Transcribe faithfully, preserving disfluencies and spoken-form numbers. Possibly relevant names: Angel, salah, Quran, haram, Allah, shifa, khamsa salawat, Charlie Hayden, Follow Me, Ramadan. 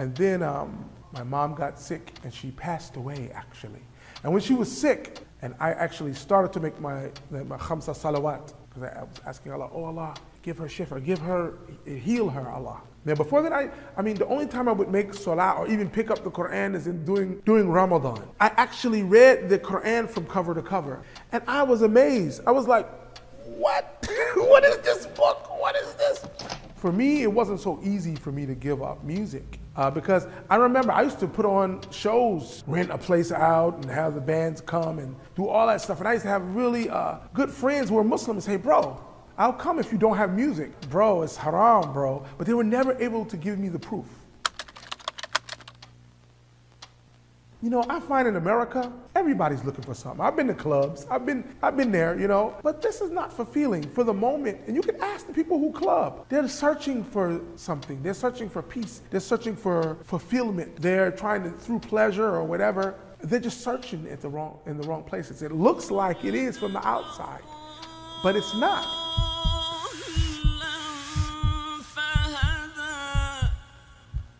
And then um, my mom got sick and she passed away actually. And when she was sick, and I actually started to make my, my khamsa salawat, because I was asking Allah, oh Allah, give her shifa, give her, heal her, Allah. Now before that, I, I mean, the only time I would make salah or even pick up the Quran is in doing, doing Ramadan. I actually read the Quran from cover to cover, and I was amazed. I was like, what? What is this book? What is this? For me, it wasn't so easy for me to give up music. Uh, because I remember I used to put on shows, rent a place out and have the bands come and do all that stuff. And I used to have really uh, good friends who were Muslims say, bro, I'll come if you don't have music. Bro, it's haram, bro. But they were never able to give me the proof. You know, I find in America, everybody's looking for something. I've been to clubs, I've been, I've been there, you know, but this is not fulfilling for the moment. And you can ask the people who club. They're searching for something. They're searching for peace. They're searching for fulfillment. They're trying to, through pleasure or whatever, they're just searching at the wrong, in the wrong places. It looks like it is from the outside, but it's not.